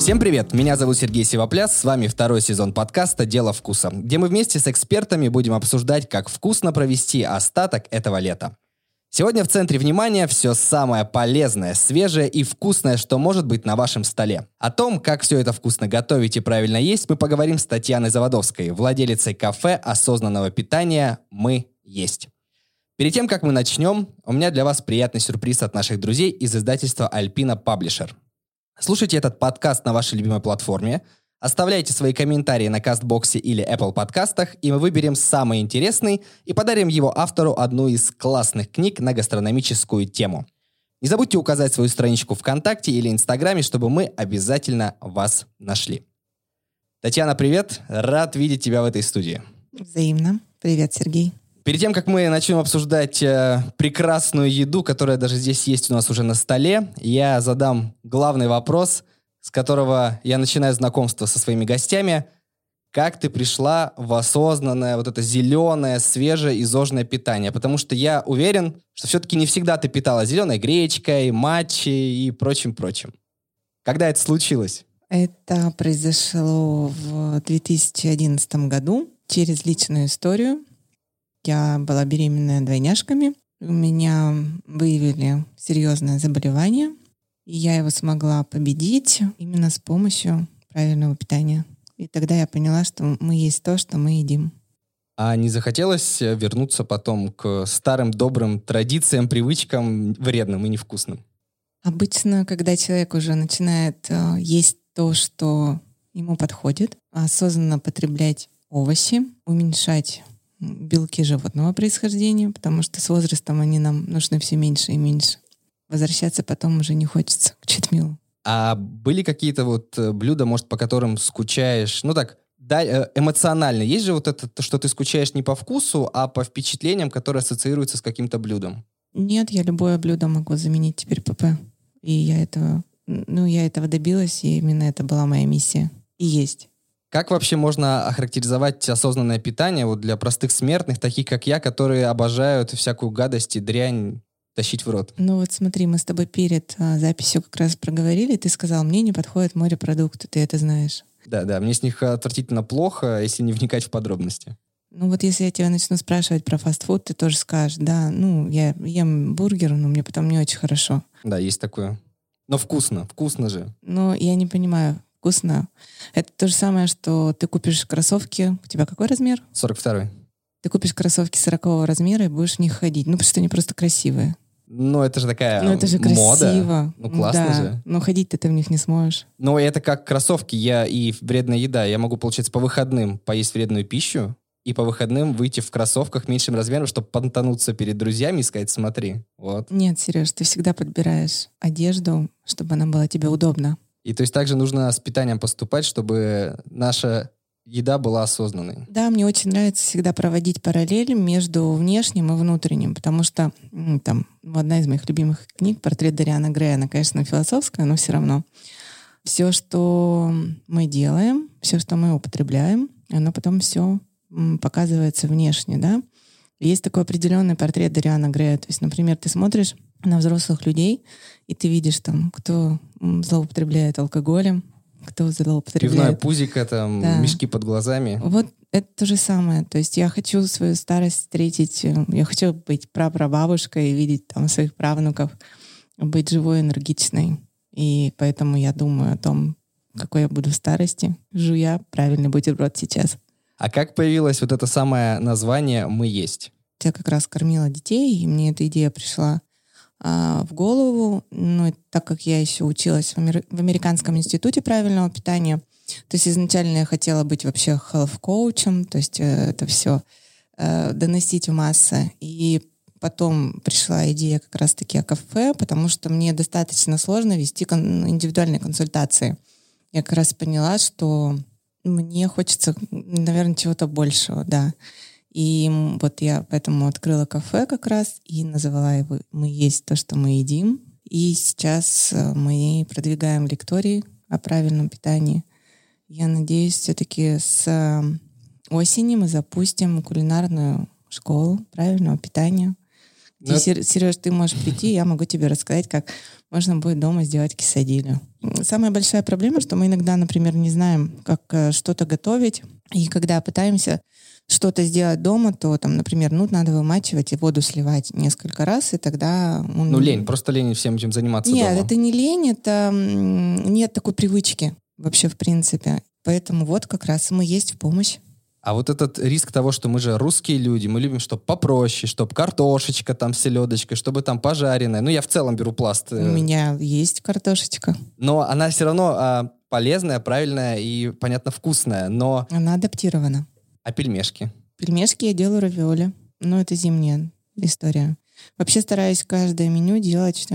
Всем привет! Меня зовут Сергей Сивопляс, с вами второй сезон подкаста «Дело вкуса», где мы вместе с экспертами будем обсуждать, как вкусно провести остаток этого лета. Сегодня в центре внимания все самое полезное, свежее и вкусное, что может быть на вашем столе. О том, как все это вкусно готовить и правильно есть, мы поговорим с Татьяной Заводовской, владелицей кафе осознанного питания «Мы есть». Перед тем, как мы начнем, у меня для вас приятный сюрприз от наших друзей из издательства Alpina Publisher. Слушайте этот подкаст на вашей любимой платформе, оставляйте свои комментарии на Кастбоксе или Apple подкастах, и мы выберем самый интересный и подарим его автору одну из классных книг на гастрономическую тему. Не забудьте указать свою страничку ВКонтакте или Инстаграме, чтобы мы обязательно вас нашли. Татьяна, привет! Рад видеть тебя в этой студии. Взаимно. Привет, Сергей. Перед тем, как мы начнем обсуждать прекрасную еду, которая даже здесь есть у нас уже на столе, я задам главный вопрос, с которого я начинаю знакомство со своими гостями. Как ты пришла в осознанное, вот это зеленое, свежее, изожное питание? Потому что я уверен, что все-таки не всегда ты питала зеленой гречкой, матчи и прочим-прочим. Когда это случилось? Это произошло в 2011 году через личную историю. Я была беременная двойняшками. У меня выявили серьезное заболевание. И я его смогла победить именно с помощью правильного питания. И тогда я поняла, что мы есть то, что мы едим. А не захотелось вернуться потом к старым добрым традициям, привычкам, вредным и невкусным? Обычно, когда человек уже начинает есть то, что ему подходит, осознанно потреблять овощи, уменьшать белки животного происхождения, потому что с возрастом они нам нужны все меньше и меньше. Возвращаться потом уже не хочется к читмилу. А были какие-то вот блюда, может, по которым скучаешь? Ну так, эмоционально. Есть же вот это, что ты скучаешь не по вкусу, а по впечатлениям, которые ассоциируются с каким-то блюдом? Нет, я любое блюдо могу заменить теперь ПП. И я этого добилась, и именно это была моя миссия. И есть. Как вообще можно охарактеризовать осознанное питание вот для простых смертных, таких как я, которые обожают всякую гадость и дрянь тащить в рот? Ну вот смотри, мы с тобой перед записью как раз проговорили, ты сказал, мне не подходят морепродукты, ты это знаешь. Да, мне с них отвратительно плохо, если не вникать в подробности. Ну вот если я тебя начну спрашивать про фастфуд, ты тоже скажешь, да, ну я ем бургер, но мне потом не очень хорошо. Да, есть такое. Но вкусно же. Ну я не понимаю. Вкусно. Это то же самое, что ты купишь кроссовки. У тебя какой размер? 42-й. Ты купишь кроссовки 40-го размера и будешь в них ходить. Ну, потому что они просто красивые. Ну, это же такая мода. Ну, это же красиво. Ну, классно да. же. Но ходить-то ты в них не сможешь. Ну, это как кроссовки и вредная еда. Я могу, получается, по выходным поесть вредную пищу и по выходным выйти в кроссовках меньшим размером, чтобы понтануться перед друзьями и сказать, смотри, вот. Нет, Сереж, ты всегда подбираешь одежду, чтобы она была тебе удобна. И то есть также нужно с питанием поступать, чтобы наша еда была осознанной. Да, мне очень нравится всегда проводить параллель между внешним и внутренним, потому что там одна из моих любимых книг «Портрет Дориана Грея», она, конечно, философская, но все равно. Все, что мы делаем, все, что мы употребляем, оно потом все показывается внешне, да. Есть такой определенный портрет Дориана Грея. То есть, например, ты смотришь на взрослых людей, и ты видишь там, кто злоупотребляет алкоголем, кто злоупотребляет... Пивное пузико, там, да. Мешки под глазами. Вот это то же самое. То есть я хочу свою старость встретить, я хочу быть прапрабабушкой и видеть там своих правнуков, быть живой, энергичной. И поэтому я думаю о том, какой я буду в старости, жуя правильный бутерброд сейчас. А как появилось вот это самое название «Мы есть»? Я как раз кормила детей, и мне эта идея пришла в голову, ну, так как я еще училась в Американском институте правильного питания, то есть изначально я хотела быть вообще health-коучем, то есть это все доносить в массы. И потом пришла идея как раз-таки о кафе, потому что мне достаточно сложно вести индивидуальные консультации. Я как раз поняла, что мне хочется, наверное, чего-то большего, да. И вот я поэтому открыла кафе как раз и назвала его «Мы есть то, что мы едим». И сейчас мы продвигаем лектории о правильном питании. Я надеюсь, все-таки с осени мы запустим кулинарную школу правильного питания, Ты, Сереж, ты можешь прийти, я могу тебе рассказать, как можно будет дома сделать кесадилью. Самая большая проблема, что мы иногда, например, не знаем, как что-то готовить, и когда пытаемся что-то сделать дома, то, там, например, надо вымачивать и воду сливать несколько раз, и тогда... лень, просто лень всем этим заниматься дома. Нет, это не лень, это нет такой привычки вообще в принципе. Поэтому вот как раз мы есть в помощь. А вот этот риск того, что мы же русские люди, мы любим, чтобы попроще, чтобы картошечка там с селедочкой, чтобы там пожаренная. Я в целом беру пласт. У меня есть картошечка. Но она все равно полезная, правильная и, понятно, вкусная, но... Она адаптирована. А пельмешки? Пельмешки я делаю равиоли. Это зимняя история. Вообще стараюсь каждое меню делать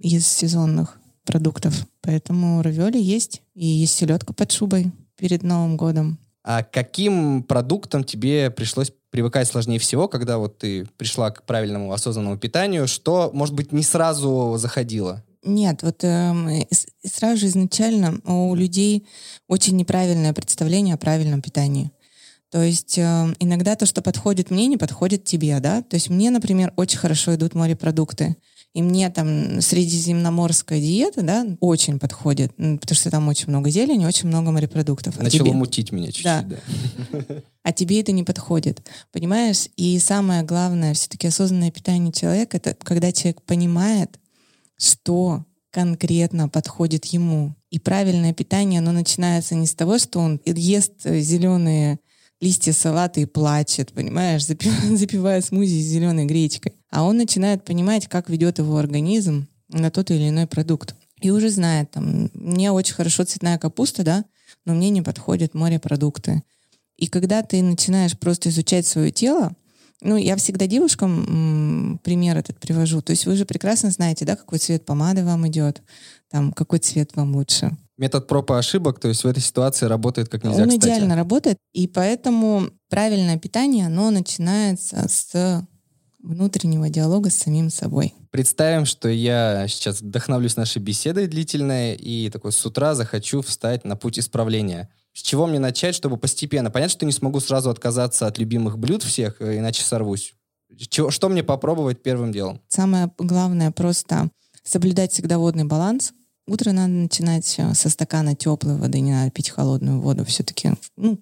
из сезонных продуктов. Поэтому равиоли есть. И есть селедка под шубой перед Новым годом. А каким продуктам тебе пришлось привыкать сложнее всего, когда ты пришла к правильному осознанному питанию? Что, может быть, не сразу заходило? Нет, сразу же изначально у людей очень неправильное представление о правильном питании. То есть иногда то, что подходит мне, не подходит тебе, да? То есть мне, например, очень хорошо идут морепродукты. И мне средиземноморская диета, очень подходит, потому что там очень много зелени, очень много морепродуктов. Начало мутить меня чуть-чуть, да. А тебе это не подходит, понимаешь? И самое главное, все-таки осознанное питание человека, это когда человек понимает, что конкретно подходит ему. И правильное питание, оно начинается не с того, что он ест зеленые листья салата и плачет, понимаешь, запивая смузи с зеленой гречкой. А он начинает понимать, как ведет его организм на тот или иной продукт. И уже знает, мне очень хорошо цветная капуста, но мне не подходят морепродукты. И когда ты начинаешь просто изучать свое тело, я всегда девушкам пример этот привожу. То есть вы же прекрасно знаете, какой цвет помады вам идет, какой цвет вам лучше. Метод проб и ошибок, то есть в этой ситуации работает как нельзя, кстати. Он идеально работает, и поэтому правильное питание, оно начинается с внутреннего диалога с самим собой. Представим, что я сейчас вдохновлюсь нашей беседой длительной и такой с утра захочу встать на путь исправления. С чего мне начать, чтобы постепенно? Понятно, что не смогу сразу отказаться от любимых блюд всех, иначе сорвусь. Что мне попробовать первым делом? Самое главное просто соблюдать всегда водный баланс. Утро надо начинать со стакана теплой воды, не надо пить холодную воду. Все-таки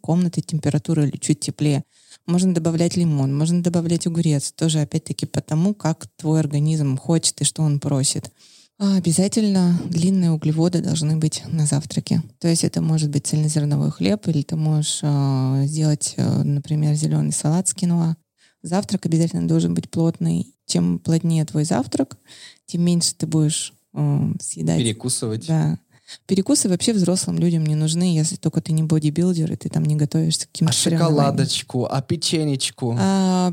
комнаты, температура или чуть теплее. Можно добавлять лимон, можно добавлять огурец. Тоже опять-таки потому, как твой организм хочет и что он просит. А обязательно длинные углеводы должны быть на завтраке. То есть это может быть цельнозерновой хлеб, или ты можешь сделать, например, зеленый салат с киноа. Завтрак обязательно должен быть плотный. Чем плотнее твой завтрак, тем меньше ты будешь съедать. Перекусывать. Да. Перекусы вообще взрослым людям не нужны, если только ты не бодибилдер, и ты не готовишься к каким-то соревнованиям. А шоколадочку, а печенечку?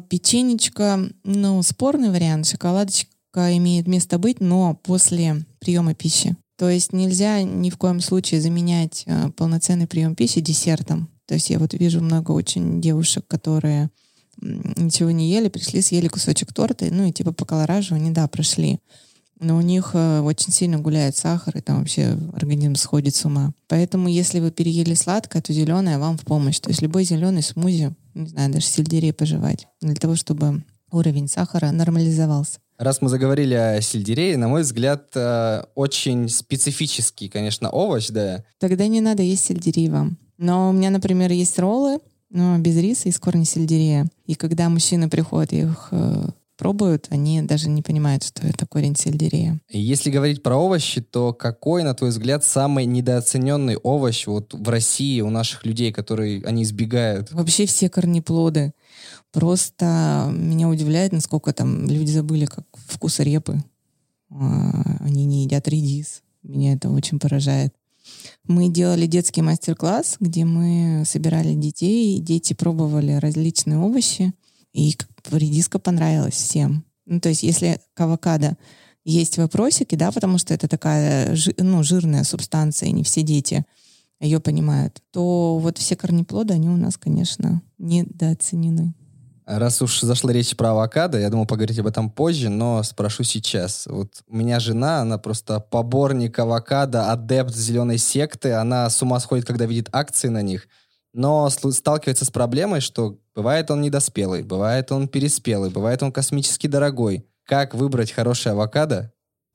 Печенечка, спорный вариант. Шоколадочка имеет место быть, но после приема пищи. То есть нельзя ни в коем случае заменять полноценный прием пищи десертом. То есть я вижу много очень девушек, которые ничего не ели, пришли, съели кусочек торта, и по колоражу они, прошли. Но у них очень сильно гуляет сахар, и там вообще организм сходит с ума. Поэтому, если вы переели сладкое, то зеленое вам в помощь. То есть любой зеленый смузи, даже сельдерей пожевать, для того, чтобы уровень сахара нормализовался. Раз мы заговорили о сельдерее, на мой взгляд, очень специфический, конечно, овощ, да. Тогда не надо есть сельдерей вам. Но у меня, например, есть роллы, но без риса и с корней сельдерея. И когда мужчины приходят, их... пробуют, они даже не понимают, что это корень сельдерея. Если говорить про овощи, то какой, на твой взгляд, самый недооцененный овощ в России у наших людей, которые они избегают? Вообще все корнеплоды. Просто меня удивляет, насколько люди забыли, как вкус репы. Они не едят редис. Меня это очень поражает. Мы делали детский мастер-класс, где мы собирали детей, дети пробовали различные овощи. И редиска понравилась всем. То есть если к авокадо есть вопросики, потому что это такая жирная субстанция, и не все дети ее понимают, то все корнеплоды, они у нас, конечно, недооценены. Раз уж зашла речь про авокадо, я думал поговорить об этом позже, но спрошу сейчас. У меня жена, она просто поборник авокадо, адепт зеленой секты, она с ума сходит, когда видит акции на них. но сталкивается с проблемой, что бывает он недоспелый, бывает он переспелый, бывает он космически дорогой. Как выбрать хороший авокадо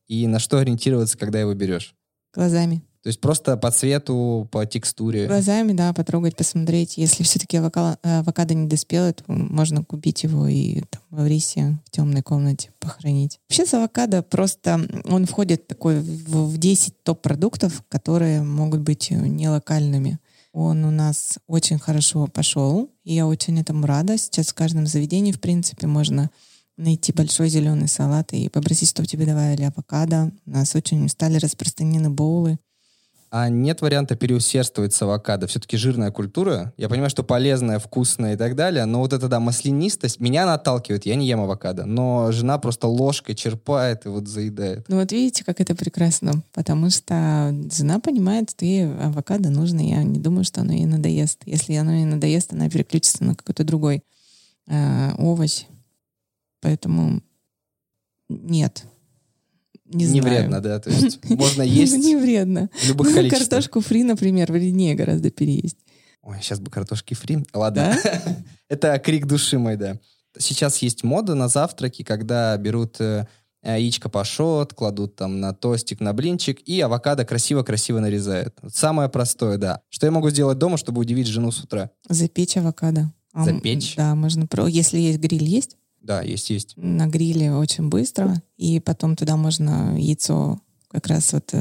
и на что ориентироваться, когда его берешь? Глазами. То есть просто по цвету, по текстуре? Глазами, да, потрогать, посмотреть. Если все-таки авокадо недоспелый, то можно купить его и там, в рисе, в темной комнате похоронить. Вообще с авокадо просто он входит такой в 10 топ-продуктов, которые могут быть нелокальными. Он у нас очень хорошо пошел, и я очень этому рада. Сейчас в каждом заведении, в принципе, можно найти большой зеленый салат и попросить, чтобы тебе давали авокадо. У нас очень стали распространены боулы. А нет варианта переусердствовать с авокадо? Все-таки жирная культура. Я понимаю, что полезная, вкусная и так далее, но вот эта, да, маслянистость, меня она отталкивает, я не ем авокадо. Но жена просто ложкой черпает и вот заедает. Ну вот видите, как это прекрасно, потому что жена понимает, что ей авокадо нужно, я не думаю, что оно ей надоест. Если оно ей надоест, она переключится на какой-то другой овощ. Поэтому нет. Не вредно, да? То есть можно есть не вредно. В любых количествах. Картошку фри, например, вреднее гораздо переесть. Ой, сейчас бы картошки фри. Ладно. Да? Это крик души мой, да. Сейчас есть мода на завтраки, когда берут яичко пашот, кладут там на тостик, на блинчик, и авокадо красиво-красиво нарезают. Самое простое, да. Что я могу сделать дома, чтобы удивить жену с утра? Запечь авокадо. Запечь? Да, можно. Если есть гриль, есть? Да, есть. На гриле очень быстро, и потом туда можно яйцо как раз вот...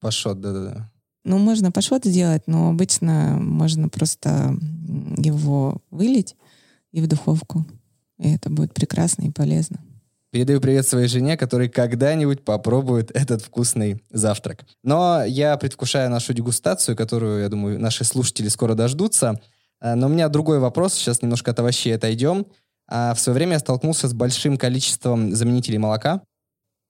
Пашот, да-да-да. Ну, можно пашот сделать, но обычно можно просто его вылить и в духовку. И это будет прекрасно и полезно. Передаю привет своей жене, которая когда-нибудь попробует этот вкусный завтрак. Но я предвкушаю нашу дегустацию, которую, я думаю, наши слушатели скоро дождутся. Но у меня другой вопрос, сейчас немножко от овощей отойдем. А в свое время я столкнулся с большим количеством заменителей молока,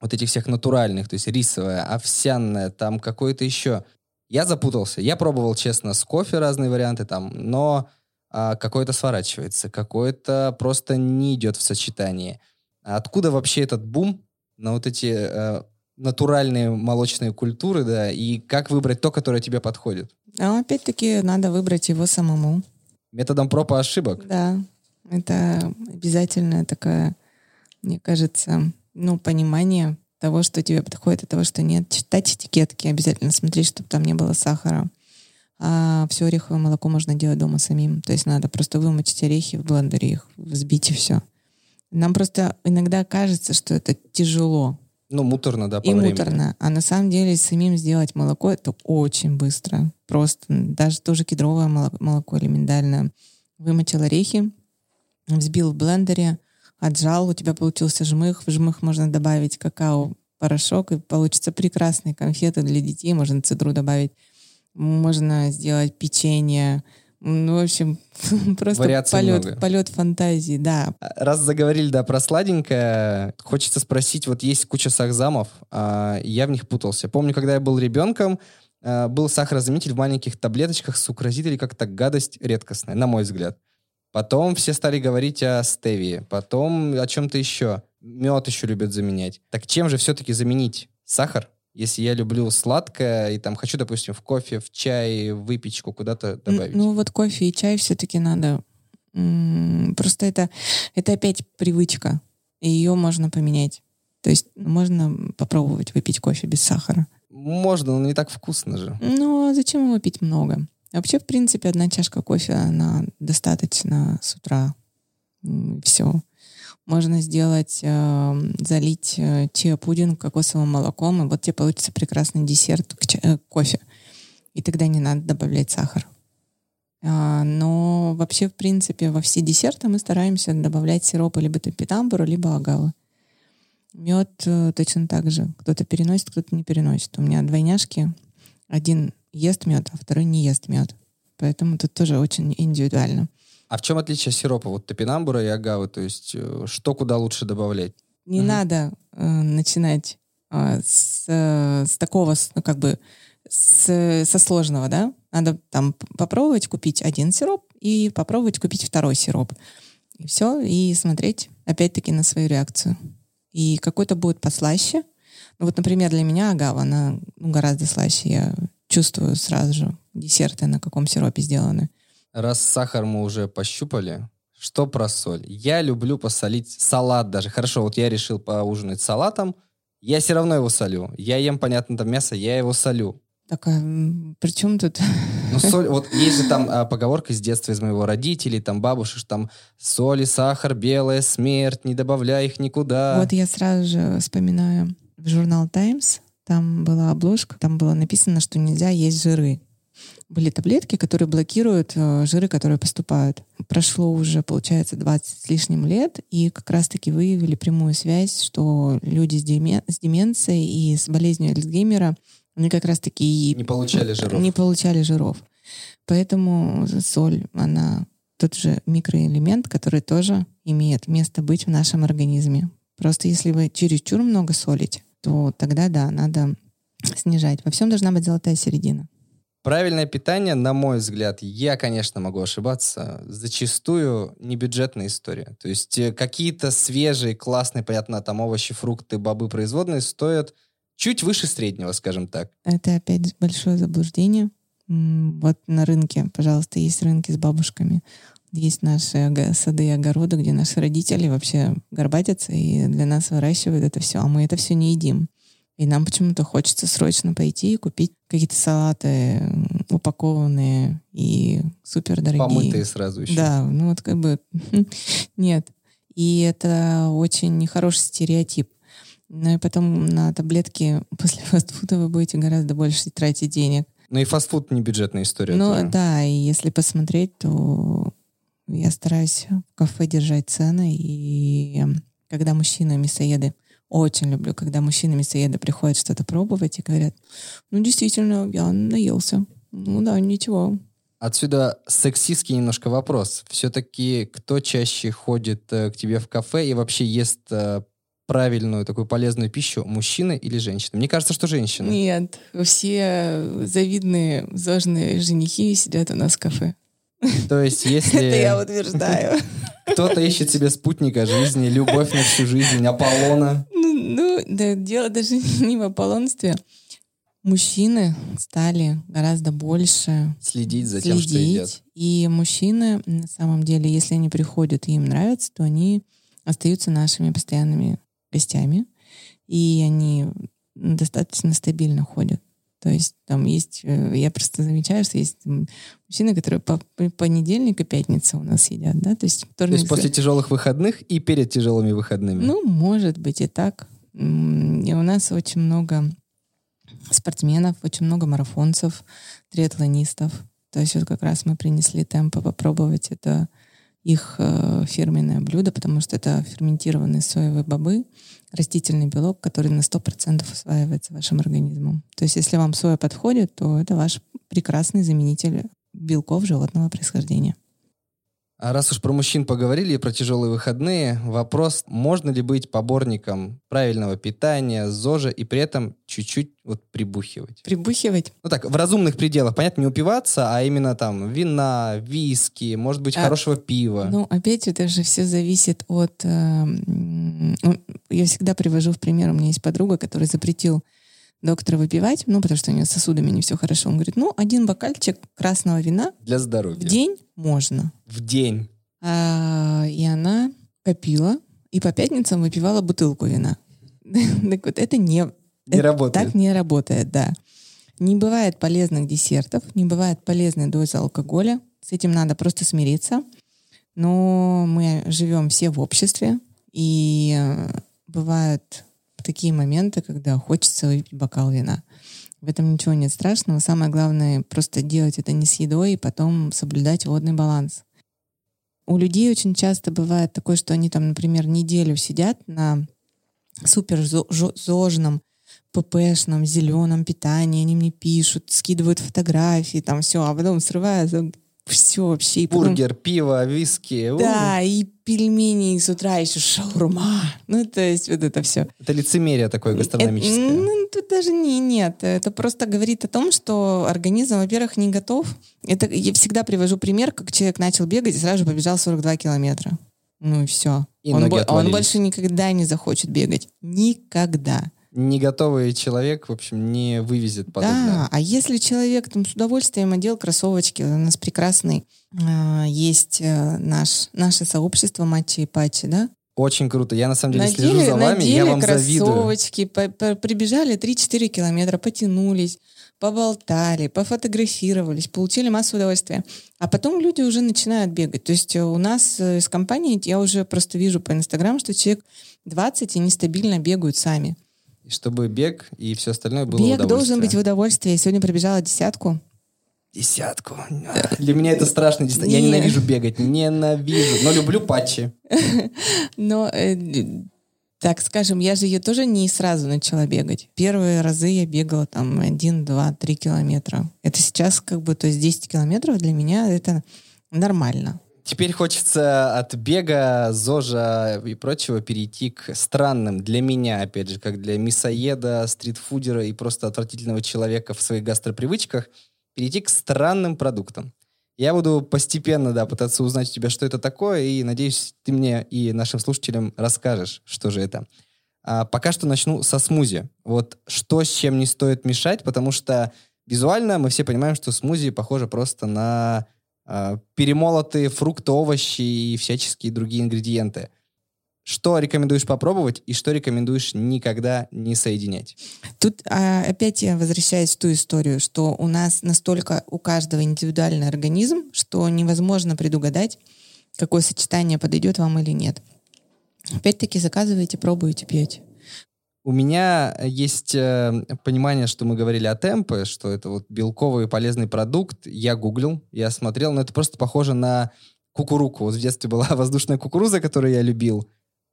вот этих всех натуральных, то есть рисовое, овсяное, там какое-то еще. Я запутался. Я пробовал, честно, с кофе разные варианты там, но какое-то сворачивается, какое-то просто не идет в сочетании. Откуда вообще этот бум на вот эти натуральные молочные культуры, да, и как выбрать то, которое тебе подходит? А опять-таки надо выбрать его самому. Методом проб и ошибок? Да. Это обязательно такое, мне кажется, понимание того, что тебе подходит, и того, что нет. Читать этикетки обязательно, смотреть, чтобы там не было сахара. А все ореховое молоко можно делать дома самим. То есть надо просто вымочить орехи в блендере, их взбить и все. Нам просто иногда кажется, что это тяжело. Муторно, да, по времени. И муторно. А на самом деле самим сделать молоко — это очень быстро. Просто даже тоже кедровое молоко или миндальное. Вымочил орехи, взбил в блендере, отжал, у тебя получился жмых. В жмых можно добавить какао-порошок, и получатся прекрасные конфеты для детей. Можно цедру добавить, можно сделать печенье. В общем, просто полет фантазии, да. Раз заговорили, да, про сладенькое, хочется спросить, вот есть куча сахзамов, я в них путался. Помню, когда я был ребенком, был сахарозаменитель в маленьких таблеточках, сукразит или как-то гадость редкостная, на мой взгляд. Потом все стали говорить о стевии, потом о чем-то еще. Мед еще любят заменять. Так чем же все-таки заменить сахар, если я люблю сладкое и там хочу, допустим, в кофе, в чай, в выпечку куда-то добавить? Вот кофе и чай все-таки надо. Просто это опять привычка, и ее можно поменять. То есть можно попробовать выпить кофе без сахара. Можно, но не так вкусно же. А зачем его пить много? Вообще, в принципе, одна чашка кофе, она достаточно с утра. Все. Можно сделать, залить чиа-пудинг кокосовым молоком, и вот тебе получится прекрасный десерт к кофе. И тогда не надо добавлять сахар. Но вообще, в принципе, во все десерты мы стараемся добавлять сиропы либо топитамбуру, либо агавы. Мед точно так же. Кто-то переносит, кто-то не переносит. У меня двойняшки. Один ест мед, а второй не ест мед. Поэтому тут тоже очень индивидуально. А в чем отличие сиропа? Вот топинамбура и агавы, то есть что куда лучше добавлять? Не надо начинать с такого, со сложного, да? Надо там попробовать купить один сироп и попробовать купить второй сироп. И все, и смотреть опять-таки на свою реакцию. И какой-то будет послаще. Например, для меня агава, она гораздо слаще, я чувствую сразу же десерты, на каком сиропе сделаны. Раз сахар мы уже пощупали, что про соль? Я люблю посолить салат даже. Хорошо, вот я решил поужинать салатом, я все равно его солю. Я ем, понятно, там мясо, я его солю. Так, а при чем тут? Ну, соль, вот есть же там поговорка с детства из моего родителей, там бабушек, что там соль и сахар, белая смерть, не добавляй их никуда. Вот я сразу же вспоминаю журнал «Таймс», там была обложка, там было написано, что нельзя есть жиры. Были таблетки, которые блокируют жиры, которые поступают. Прошло уже, получается, 20 с лишним лет, и как раз-таки выявили прямую связь, что люди с деменцией и с болезнью Альцгеймера они как раз-таки не получали жиров. Поэтому соль, она тот же микроэлемент, который тоже имеет место быть в нашем организме. Просто если вы чересчур много солите, то тогда, да, надо снижать. Во всем должна быть золотая середина. Правильное питание, на мой взгляд, я, конечно, могу ошибаться, зачастую не бюджетная история. То есть какие-то свежие, классные, понятно, там овощи, фрукты, бобы производные стоят чуть выше среднего, скажем так. Это опять большое заблуждение. Вот на рынке, пожалуйста, есть рынки с бабушками. Есть наши сады и огороды, где наши родители вообще горбатятся и для нас выращивают это все. А мы это все не едим. И нам почему-то хочется срочно пойти и купить какие-то салаты упакованные и супердорогие. Помытые сразу еще. Да, ну вот как бы нет. И это очень нехороший стереотип. Ну и потом на таблетки после фастфуда вы будете гораздо больше тратить денег. Ну и фастфуд не бюджетная история. Ну тоже. Да, и если посмотреть, то я стараюсь в кафе держать цены. И когда мужчины-мясоеды, очень люблю, когда мужчины-мясоеды приходят что-то пробовать и говорят, ну действительно, я наелся. Ну да, ничего. Отсюда сексистский немножко вопрос. Все-таки кто чаще ходит к тебе в кафе и вообще ест правильную, такую полезную пищу, мужчины или женщины? Мне кажется, что женщины. Нет, все завидные, зожные женихи сидят у нас в кафе. То есть, если... Это я утверждаю. Кто-то ищет себе спутника жизни, любовь на всю жизнь, Аполлона. Ну, да, дело даже не в аполлонстве. Мужчины стали гораздо больше следить за тем, что едят. И мужчины, на самом деле, если они приходят и им нравится, то они остаются нашими постоянными гостями, и они достаточно стабильно ходят. То есть там есть, я просто замечаю, что есть мужчины, которые по понедельник и пятница у нас едят, да, то есть после тяжелых выходных и перед тяжелыми выходными. Ну, может быть и так. И у нас очень много спортсменов, очень много марафонцев, триатлонистов. То есть вот как раз мы принесли темпы попробовать это их фирменное блюдо, потому что это ферментированные соевые бобы, растительный белок, который на 100% усваивается вашим организмом. То есть если вам соя подходит, то это ваш прекрасный заменитель белков животного происхождения. А раз уж про мужчин поговорили и про тяжелые выходные, вопрос, можно ли быть поборником правильного питания, ЗОЖа и при этом чуть-чуть вот прибухивать? Прибухивать? Ну так, в разумных пределах, понятно, не упиваться, а именно там вина, виски, может быть, хорошего пива. Ну, опять это же все зависит от... я всегда привожу в пример, у меня есть подруга, которая запретил доктора выпивать, ну, потому что у нее с сосудами не все хорошо. Он говорит, ну, один бокальчик красного вина для здоровья в день можно. В день. И она копила, и по пятницам выпивала бутылку вина. Так вот, это не работает. Так не работает, да. Не бывает полезных десертов, не бывает полезной дозы алкоголя. С этим надо просто смириться. Но мы живем все в обществе, и бывают такие моменты, когда хочется выпить бокал вина. В этом ничего нет страшного. Самое главное просто делать это не с едой и потом соблюдать водный баланс. У людей очень часто бывает такое, что они там, например, неделю сидят на супер-зожном, ППшном, зеленом питании, они мне пишут, скидывают фотографии, там все, а потом срываются. Все вообще. И потом... Бургер, пиво, виски. Да, и пельмени, и с утра еще шаурма. Ну, то есть вот это все. Это лицемерие такое гастрономическое. Ну, тут даже нет. Это просто говорит о том, что организм, во-первых, не готов. Это я всегда привожу пример, как человек начал бегать и сразу же побежал 42 километра. Ну и все. И он больше никогда не захочет бегать. Никогда. неготовый человек, в общем, не вывезет подобное. Да, а если человек там с удовольствием одел кроссовочки, у нас прекрасный, есть наше сообщество матчи и патчи, да? Очень круто. Я, на самом деле, слежу за вами, я вам завидую. Надели кроссовочки, прибежали 3-4 километра, потянулись, поболтали, пофотографировались, получили массу удовольствия. А потом люди уже начинают бегать. То есть у нас из компании, я уже просто вижу по Инстаграму, что человек 20 и нестабильно бегают сами. И чтобы бег и все остальное было удовольствие. Бег должен быть в удовольствии. Я сегодня пробежала 10. Десятку. Для меня это страшно. Я ненавижу бегать. Ненавижу. Но люблю патчи. Но, так скажем, я же ее тоже не сразу начала бегать. Первые разы я бегала там 1, 2, 3 километра. Это сейчас как бы, то есть 10 километров для меня это нормально. Теперь хочется от бега, зожа и прочего перейти к странным для меня, опять же, как для мясоеда, стритфудера и просто отвратительного человека в своих гастропривычках, перейти к странным продуктам. Я буду постепенно, да, пытаться узнать у тебя, что это такое, и, надеюсь, ты мне и нашим слушателям расскажешь, что же это. А пока что начну со смузи. Вот что с чем не стоит мешать, потому что визуально мы все понимаем, что смузи похоже просто на перемолотые фрукты, овощи и всяческие другие ингредиенты. Что рекомендуешь попробовать и что рекомендуешь никогда не соединять? Тут опять я возвращаюсь в ту историю, что у нас настолько у каждого индивидуальный организм, что невозможно предугадать, какое сочетание подойдет вам или нет. Опять-таки заказываете, пробуете, пьете. У меня есть понимание, что мы говорили о темпе, что это вот белковый полезный продукт. Я гуглил, я смотрел, но это просто похоже на кукуруку. Вот в детстве была воздушная кукуруза, которую я любил.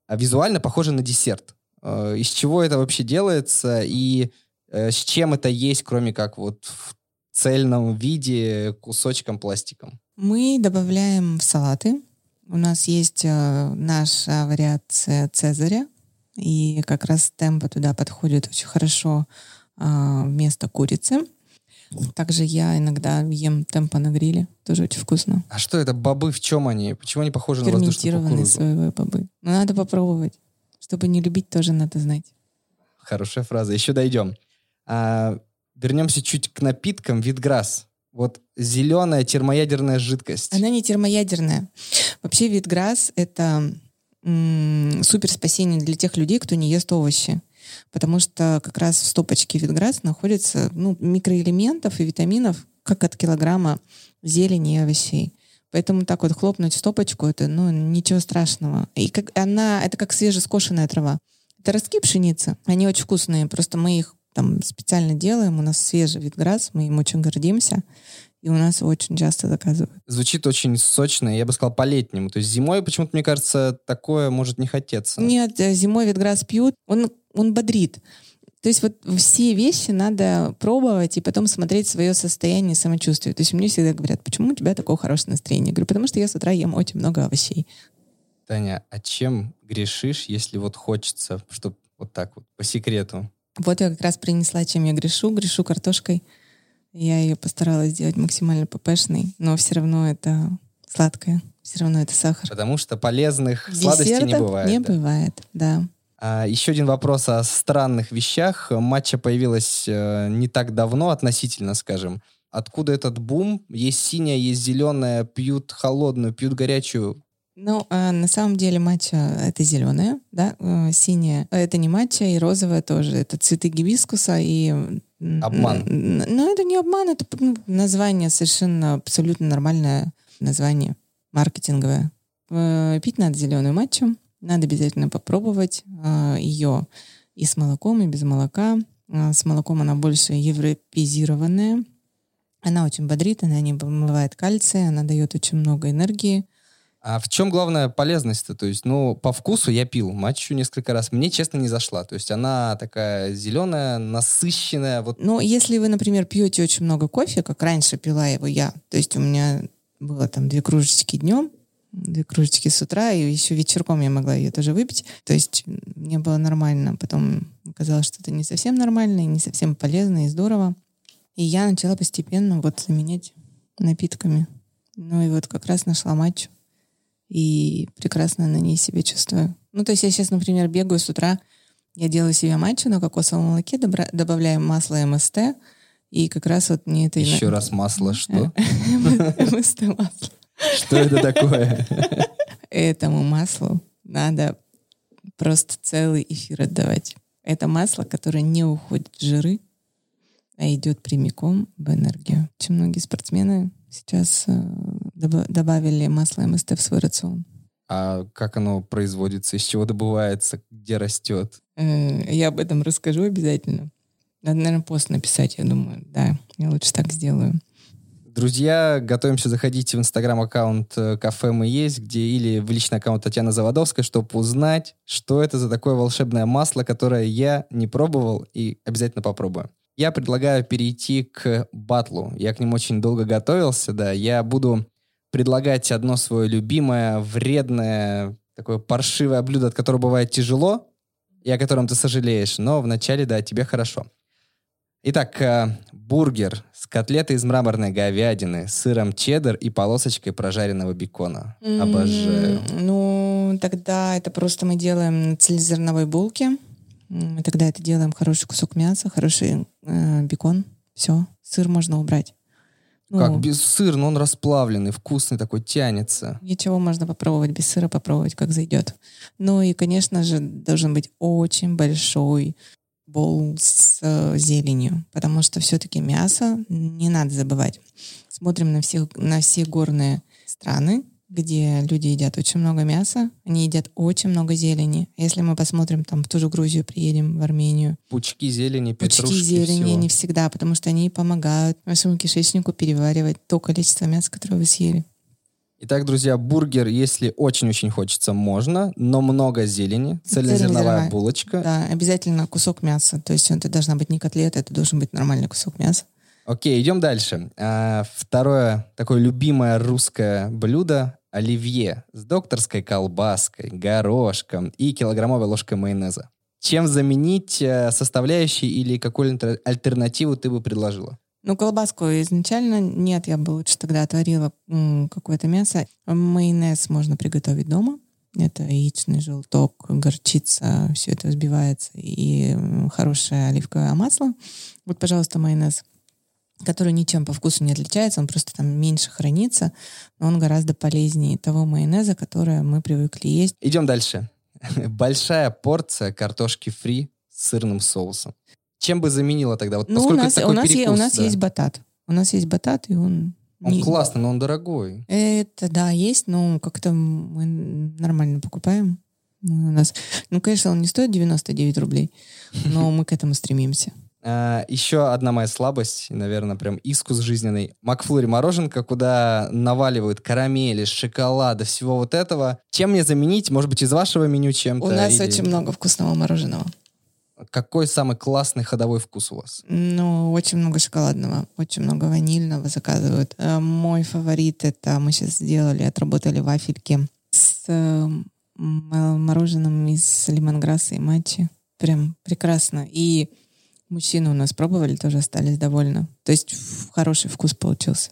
А визуально похоже на десерт. Из чего это вообще делается и с чем это есть, кроме как вот в цельном виде кусочком пластиком? Мы добавляем в салаты. У нас есть наша вариация Цезаря. И как раз темпа туда подходит очень хорошо вместо курицы. Также я иногда ем темпа на гриле. Тоже очень вкусно. А что это? Бобы? В чем они? Почему они похожи на воздушную кукурузу? Ферментированные соевые бобы. Но надо попробовать. Чтобы не любить, тоже надо знать. Хорошая фраза. Еще дойдем. Вернемся чуть к напиткам. Витграсс. Вот зеленая термоядерная жидкость. Она не термоядерная. Вообще витграсс — это супер спасение для тех людей, кто не ест овощи. Потому что как раз в стопочке витграсс находится микроэлементов и витаминов, как от килограмма зелени и овощей. Поэтому так вот хлопнуть в стопочку — это ничего страшного. И это как свежескошенная трава. Это ростки пшеницы. Они очень вкусные. Просто мы их там специально делаем. У нас свежий витграсс, мы им очень гордимся. И у нас очень часто заказывают. Звучит очень сочно, я бы сказал, по-летнему. То есть зимой, почему-то, мне кажется, такое может не хотеться. Нет, зимой витграсс пьют, он бодрит. То есть вот все вещи надо пробовать и потом смотреть свое состояние, самочувствие. То есть мне всегда говорят, почему у тебя такое хорошее настроение? Я говорю, потому что я с утра ем очень много овощей. Таня, а чем грешишь, если вот хочется, чтобы вот так вот, по секрету? Вот я как раз принесла, чем я грешу. Грешу картошкой. Я ее постаралась сделать максимально ппшной, но все равно это сладкое, все равно это сахар. Потому что полезных сладостей не бывает. Не бывает, да. Еще один вопрос о странных вещах. Матча появилась не так давно, относительно, скажем. Откуда этот бум? Есть синяя, есть зеленая, пьют холодную, пьют горячую. На самом деле матча — это зеленая, да, синяя. Это не матча, и розовая тоже. Это цветы гибискуса и... Обман. Но это не обман, это название совершенно абсолютно нормальное название маркетинговое. Пить надо зеленую матчу, надо обязательно попробовать ее и с молоком, и без молока. С молоком она больше европеизированная. Она очень бодрит, она не помывает кальция, она дает очень много энергии. А в чем главная полезность-то? То есть, по вкусу я пил матчу несколько раз. Мне, честно, не зашла. То есть она такая зеленая, насыщенная. Вот. Если вы, например, пьете очень много кофе, как раньше пила его я, то есть у меня было там 2 кружечки днем, 2 кружечки с утра, и еще вечерком я могла ее тоже выпить. То есть мне было нормально. Потом оказалось, что это не совсем нормально, и не совсем полезно, и здорово. И я начала постепенно заменять напитками. И как раз нашла матчу. И прекрасно на ней себя чувствую. То есть я сейчас, например, бегаю с утра Я делаю себе матчу на кокосовом молоке, добавляю масло МСТ, и как раз вот мне это... Еще раз масло что? МСТ-масло. Что это такое? Этому маслу надо просто целый эфир отдавать. Это масло, которое не уходит в жиры, а идет прямиком в энергию. Очень многие спортсмены сейчас добавили масло МСТ в свой рацион. А как оно производится, из чего добывается, где растет? Я об этом расскажу обязательно. Надо, наверное, пост написать, я думаю. Да, я лучше так сделаю. Друзья, готовимся. Заходите в инстаграм-аккаунт «Кафе Мы есть», где или в личный аккаунт Татьяны Заводовской, чтобы узнать, что это за такое волшебное масло, которое я не пробовал и обязательно попробую. Я предлагаю перейти к батлу. Я к ним очень долго готовился, да. Я буду предлагать одно свое любимое, вредное, такое паршивое блюдо, от которого бывает тяжело, и о котором ты сожалеешь, но вначале, да, тебе хорошо. Итак, бургер с котлетой из мраморной говядины, сыром чеддер и полосочкой прожаренного бекона. Обожаю. Ну, тогда это просто мы делаем цельнозерновые булки. Мы тогда это делаем хороший кусок мяса, хороший бекон. Все, сыр можно убрать. Ну, как без сыра, но он расплавленный, вкусный такой, тянется. Ничего можно попробовать без сыра, попробовать, как зайдет. Ну и, конечно же, должен быть очень большой боул с зеленью, потому что все-таки мясо не надо забывать. Смотрим на все горные страны, где люди едят очень много мяса, они едят очень много зелени. Если мы посмотрим там в ту же Грузию, приедем в Армению. Пучки зелени, петрушки. Пучки зелени всего. Не всегда, потому что они помогают вашему кишечнику переваривать то количество мяса, которое вы съели. Итак, друзья, бургер, если очень-очень хочется, можно, но много зелени, цельнозерновая булочка. Да, обязательно кусок мяса, то есть это должна быть не котлета, это должен быть нормальный кусок мяса. Окей, идем дальше. Второе такое любимое русское блюдо – оливье с докторской колбаской, горошком и килограммовой ложкой майонеза. Чем заменить составляющие или какую-либо альтернативу ты бы предложила? Ну, колбаску изначально нет, я бы лучше тогда отварила какое-то мясо. Майонез можно приготовить дома. Это яичный желток, горчица, все это взбивается, и хорошее оливковое масло. Вот, пожалуйста, майонез, который ничем по вкусу не отличается, он просто там меньше хранится, но он гораздо полезнее того майонеза, который мы привыкли есть. Идем дальше. Большая порция картошки фри с сырным соусом. Чем бы заменила тогда? Вот, ну, у нас есть батат. У нас есть батат, и он... Он классный, но он дорогой. Это, да, есть, но как-то мы нормально покупаем. Ну, конечно, он не стоит 99 рублей, но мы к этому стремимся. Еще одна моя слабость, наверное, прям искус жизненный. Макфлури-мороженка, куда наваливают карамели, шоколада, всего вот этого. Чем мне заменить? Может быть, из вашего меню чем-то? У нас очень много вкусного мороженого. Какой самый классный ходовой вкус у вас? Ну, очень много шоколадного, очень много ванильного заказывают. Мой фаворит — это мы сейчас сделали, отработали вафельки с мороженым из лимонграсса и матчи. Прям прекрасно. И мужчины у нас пробовали, тоже остались довольны. То есть хороший вкус получился.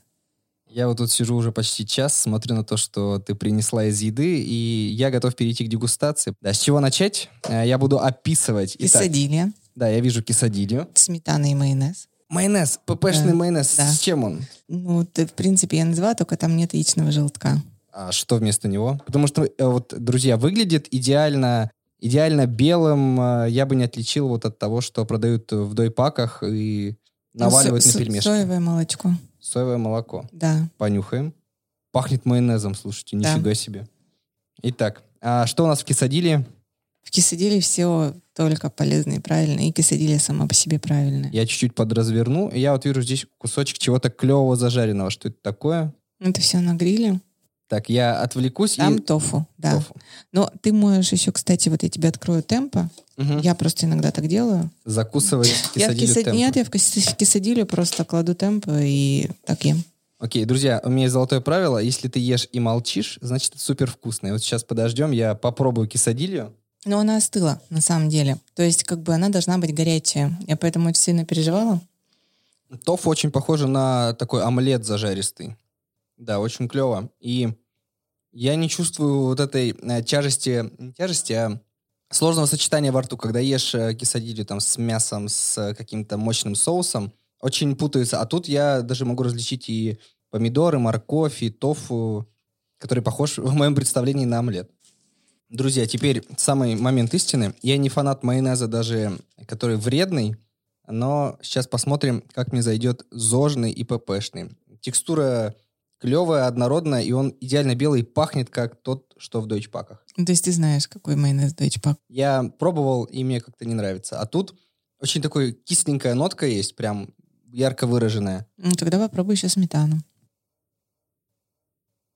Я вот тут сижу уже почти час, смотрю на то, что ты принесла из еды, и я готов перейти к дегустации. Да, с чего начать? Я буду описывать. Кесадилья. Итак, да, я вижу кесадилью. Сметана и майонез. Майонез, ппшный майонез. Да. С чем он? Ну, ты, в принципе, я назвала, только там нет яичного желтка. А что вместо него? Потому что, вот, друзья, выглядит идеально белым. Я бы не отличил вот от того, что продают в дойпаках и наваливают на пельмешки. Соевое молочко. Соевое молоко. Да. Понюхаем. Пахнет майонезом, слушайте, нифига себе. Итак, а что у нас в кесадилье? В кесадилье все только полезно и правильно, и кесадилье сама по себе правильная. Я чуть-чуть подразверну, и я вот вижу здесь кусочек чего-то клевого зажаренного. Что это такое? Это все на гриле. Так, я отвлекусь. Там тофу, да. Тофу. Но ты можешь еще, кстати, вот я тебе открою темпе. Угу. Я просто иногда так делаю. Закусываю кесадилью темпе. Нет, я в кесадилью просто кладу темпе и так ем. Окей, друзья, у меня есть золотое правило. Если ты ешь и молчишь, значит, это супер вкусно. И вот сейчас подождем, я попробую кесадилью. Но она остыла, на самом деле. То есть, как бы она должна быть горячая. Я поэтому очень сильно переживала. Тофу очень похоже на такой омлет зажаристый. Да, очень клево. И я не чувствую вот этой тяжести, а сложного сочетания во рту, когда ешь кесадилью там с мясом, с каким-то мощным соусом, очень путаются. А тут я даже могу различить и помидоры, морковь, и тофу, который похож в моем представлении на омлет. Друзья, теперь самый момент истины. Я не фанат майонеза даже, который вредный, но сейчас посмотрим, как мне зайдет зожный и ППшный. Текстура клевая, однородная, и он идеально белый, пахнет как тот, что в дойчпаках. То есть ты знаешь, какой майонез дойчпак? Я пробовал, и мне как-то не нравится. А тут очень такой кисленькая нотка есть, прям ярко выраженная. Ну, тогда попробуй еще сметану.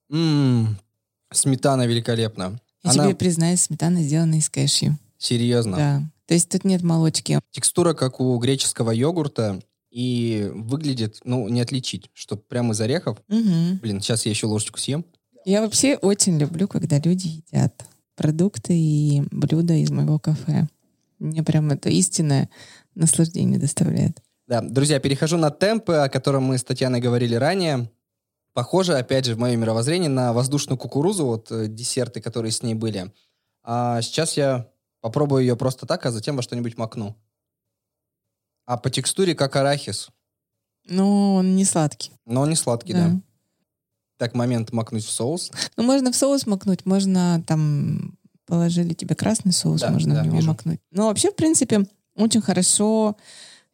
Сметана великолепна. Я тебе признаюсь, сметана сделана из кэшью. Серьезно? Да. То есть тут нет молочки. Текстура, как у греческого йогурта, и выглядит, ну, не отличить, что прямо из орехов. Угу. Блин, сейчас я еще ложечку съем. Я вообще очень люблю, когда люди едят продукты и блюда из моего кафе. Мне прям это истинное наслаждение доставляет. Да, друзья, перехожу на темпе, о котором мы с Татьяной говорили ранее. Похоже, опять же, в моем мировоззрении на воздушную кукурузу, вот десерты, которые с ней были. А сейчас я попробую ее просто так, а затем во что-нибудь макну. А по текстуре как арахис. Ну, он не сладкий. Но он не сладкий, да. Так, момент макнуть в соус. Ну, можно в соус макнуть, можно там положили тебе красный соус, да, можно в него макнуть. Но вообще, в принципе, очень хорошо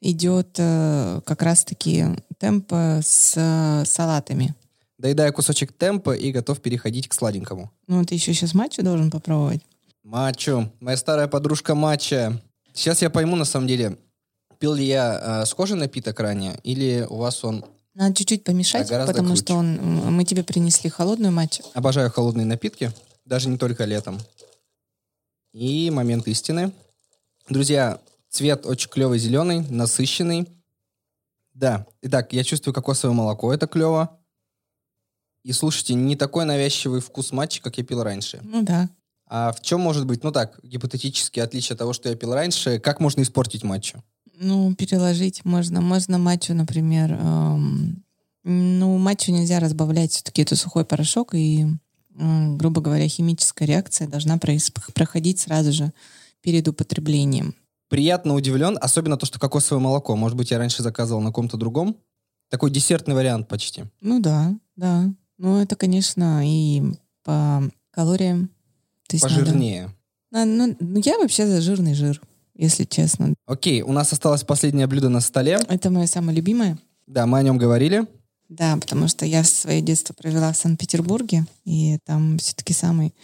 идет как раз-таки темпе с салатами. Доедаю кусочек темпе и готов переходить к сладенькому. Ну, ты еще сейчас матчу должен попробовать. Матчу. Моя старая подружка матча. Сейчас я пойму, на самом деле, пил ли я схожий напиток ранее, или у вас он... Надо чуть-чуть помешать, потому круче. Что мы тебе принесли холодную матчу. Обожаю холодные напитки, даже не только летом. И момент истины. Друзья, цвет очень клевый зеленый, насыщенный. Да, итак, я чувствую кокосовое молоко, это клево. И слушайте, не такой навязчивый вкус матчи, как я пил раньше. Ну да. А в чем может быть, ну так, гипотетически, отличие от того, что я пил раньше, как можно испортить матчу? Ну, переложить можно. Можно матчу, например, матчу нельзя разбавлять, все-таки это сухой порошок, и, грубо говоря, химическая реакция должна проходить сразу же перед употреблением. Приятно удивлен, особенно то, что кокосовое молоко. Может быть, я раньше заказывал на ком-то другом. Такой десертный вариант почти. Ну да. Ну, это, конечно, и по калориям. Пожирнее. Я вообще за жирный жир, если честно. Окей, у нас осталось последнее блюдо на столе. Это мое самое любимое. Да, мы о нем говорили. Да, потому что я свое детство провела в Санкт-Петербурге, и там все-таки самый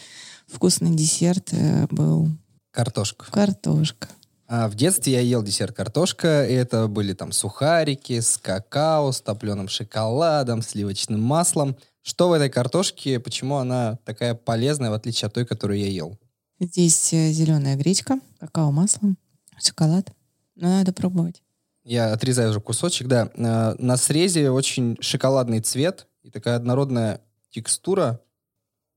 вкусный десерт был... Картошка. А в детстве я ел десерт картошка, и это были там сухарики с какао, с топленым шоколадом, сливочным маслом. Что в этой картошке, почему она такая полезная, в отличие от той, которую я ел? Здесь зеленая гречка, какао-масло, шоколад. Но надо пробовать. Я отрезаю уже кусочек, да. На срезе очень шоколадный цвет и такая однородная текстура.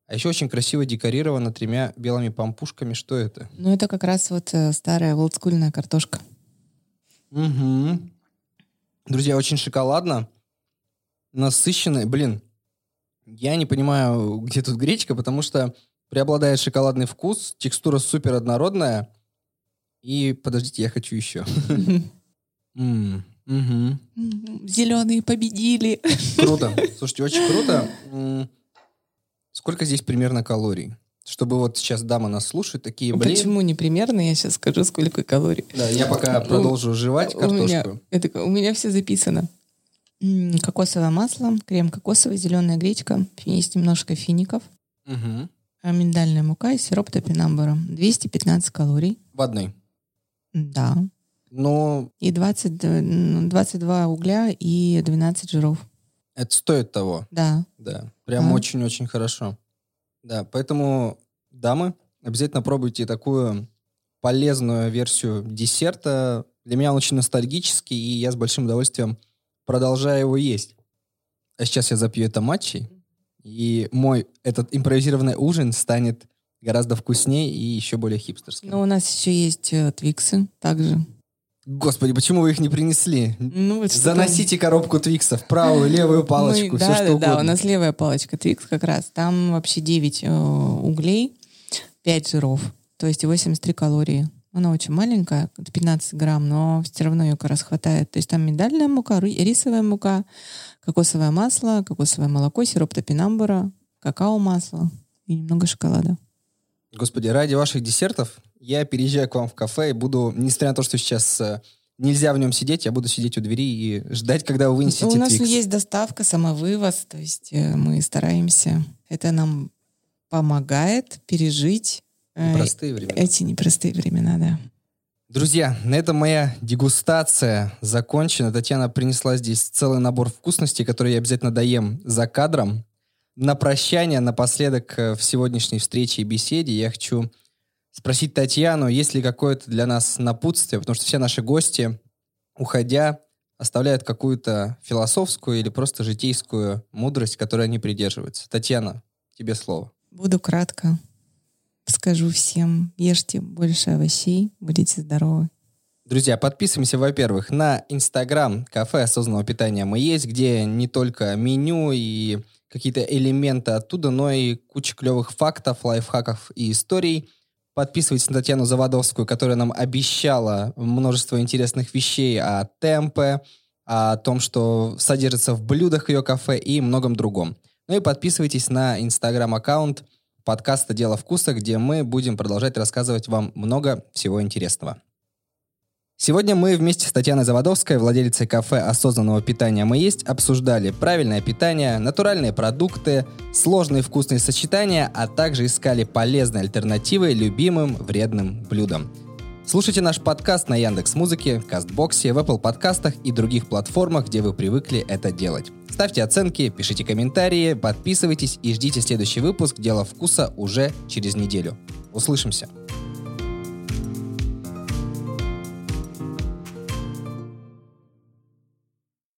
А еще очень красиво декорировано тремя белыми помпушками. Что это? Ну, это как раз вот старая олдскульная картошка. Угу. Друзья, очень шоколадно, насыщенно. Блин, я не понимаю, где тут гречка, потому что преобладает шоколадный вкус, текстура супер однородная. И, подождите, я хочу еще. Зеленые победили. Круто. Слушайте, очень круто. Сколько здесь примерно калорий? Чтобы вот сейчас дама нас слушает, такие, блин... Почему не примерно? Я сейчас скажу, сколько калорий. Да, я пока продолжу жевать картошку. У меня все записано. Кокосовое масло, крем кокосовый, зеленая гречка, есть немножко фиников, миндальная мука и сироп топинамбура. 215 калорий. В одной? Да. Но... И 22 угля и 12 жиров. Это стоит того. Да. Прям очень-очень хорошо. Да, поэтому, дамы, обязательно пробуйте такую полезную версию десерта. Для меня он очень ностальгический, и я с большим удовольствием продолжаю его есть. А сейчас я запью это матчей, и мой этот импровизированный ужин станет гораздо вкуснее и еще более хипстерским. Но у нас еще есть твиксы также. Господи, почему вы их не принесли? Заносите коробку твиксов, правую, левую палочку, все что угодно. Да, у нас левая палочка твикс как раз. Там вообще 9 углей, 5 жиров. то есть 83 калории. Она очень маленькая, 15 грамм, но все равно ее как раз хватает. То есть там миндальная мука, рисовая мука, кокосовое масло, кокосовое молоко, сироп топинамбура, какао-масло и немного шоколада. Господи, ради ваших десертов я переезжаю к вам в кафе и буду, несмотря на то, что сейчас нельзя в нем сидеть, я буду сидеть у двери и ждать, когда вы вынесете Твикс. У нас есть доставка, самовывоз, то есть мы стараемся. Это нам помогает пережить непростые времена. Эти непростые времена, да. Друзья, на этом моя дегустация закончена. Татьяна принесла здесь целый набор вкусностей, которые я обязательно доем за кадром. На прощание, напоследок в сегодняшней встрече и беседе я хочу спросить Татьяну, есть ли какое-то для нас напутствие, потому что все наши гости, уходя, оставляют какую-то философскую или просто житейскую мудрость, которой они придерживаются. Татьяна, тебе слово. Буду кратко. Скажу всем, ешьте больше овощей, будете здоровы. Друзья, подписываемся, во-первых, на Инстаграм кафе осознанного питания «Мы есть», где не только меню и какие-то элементы оттуда, но и куча клевых фактов, лайфхаков и историй. Подписывайтесь на Татьяну Заводовскую, которая нам обещала множество интересных вещей о темпе, о том, что содержится в блюдах ее кафе и многом другом. Ну и подписывайтесь на Инстаграм-аккаунт подкаста «Дело вкуса», где мы будем продолжать рассказывать вам много всего интересного. Сегодня мы вместе с Татьяной Заводовской, владелицей кафе осознанного питания «Мы есть», обсуждали правильное питание, натуральные продукты, сложные вкусные сочетания, а также искали полезные альтернативы любимым вредным блюдам. Слушайте наш подкаст на Яндекс.Музыке, Кастбоксе, в Apple подкастах и других платформах, где вы привыкли это делать. Ставьте оценки, пишите комментарии, подписывайтесь и ждите следующий выпуск «Дело вкуса» уже через неделю. Услышимся!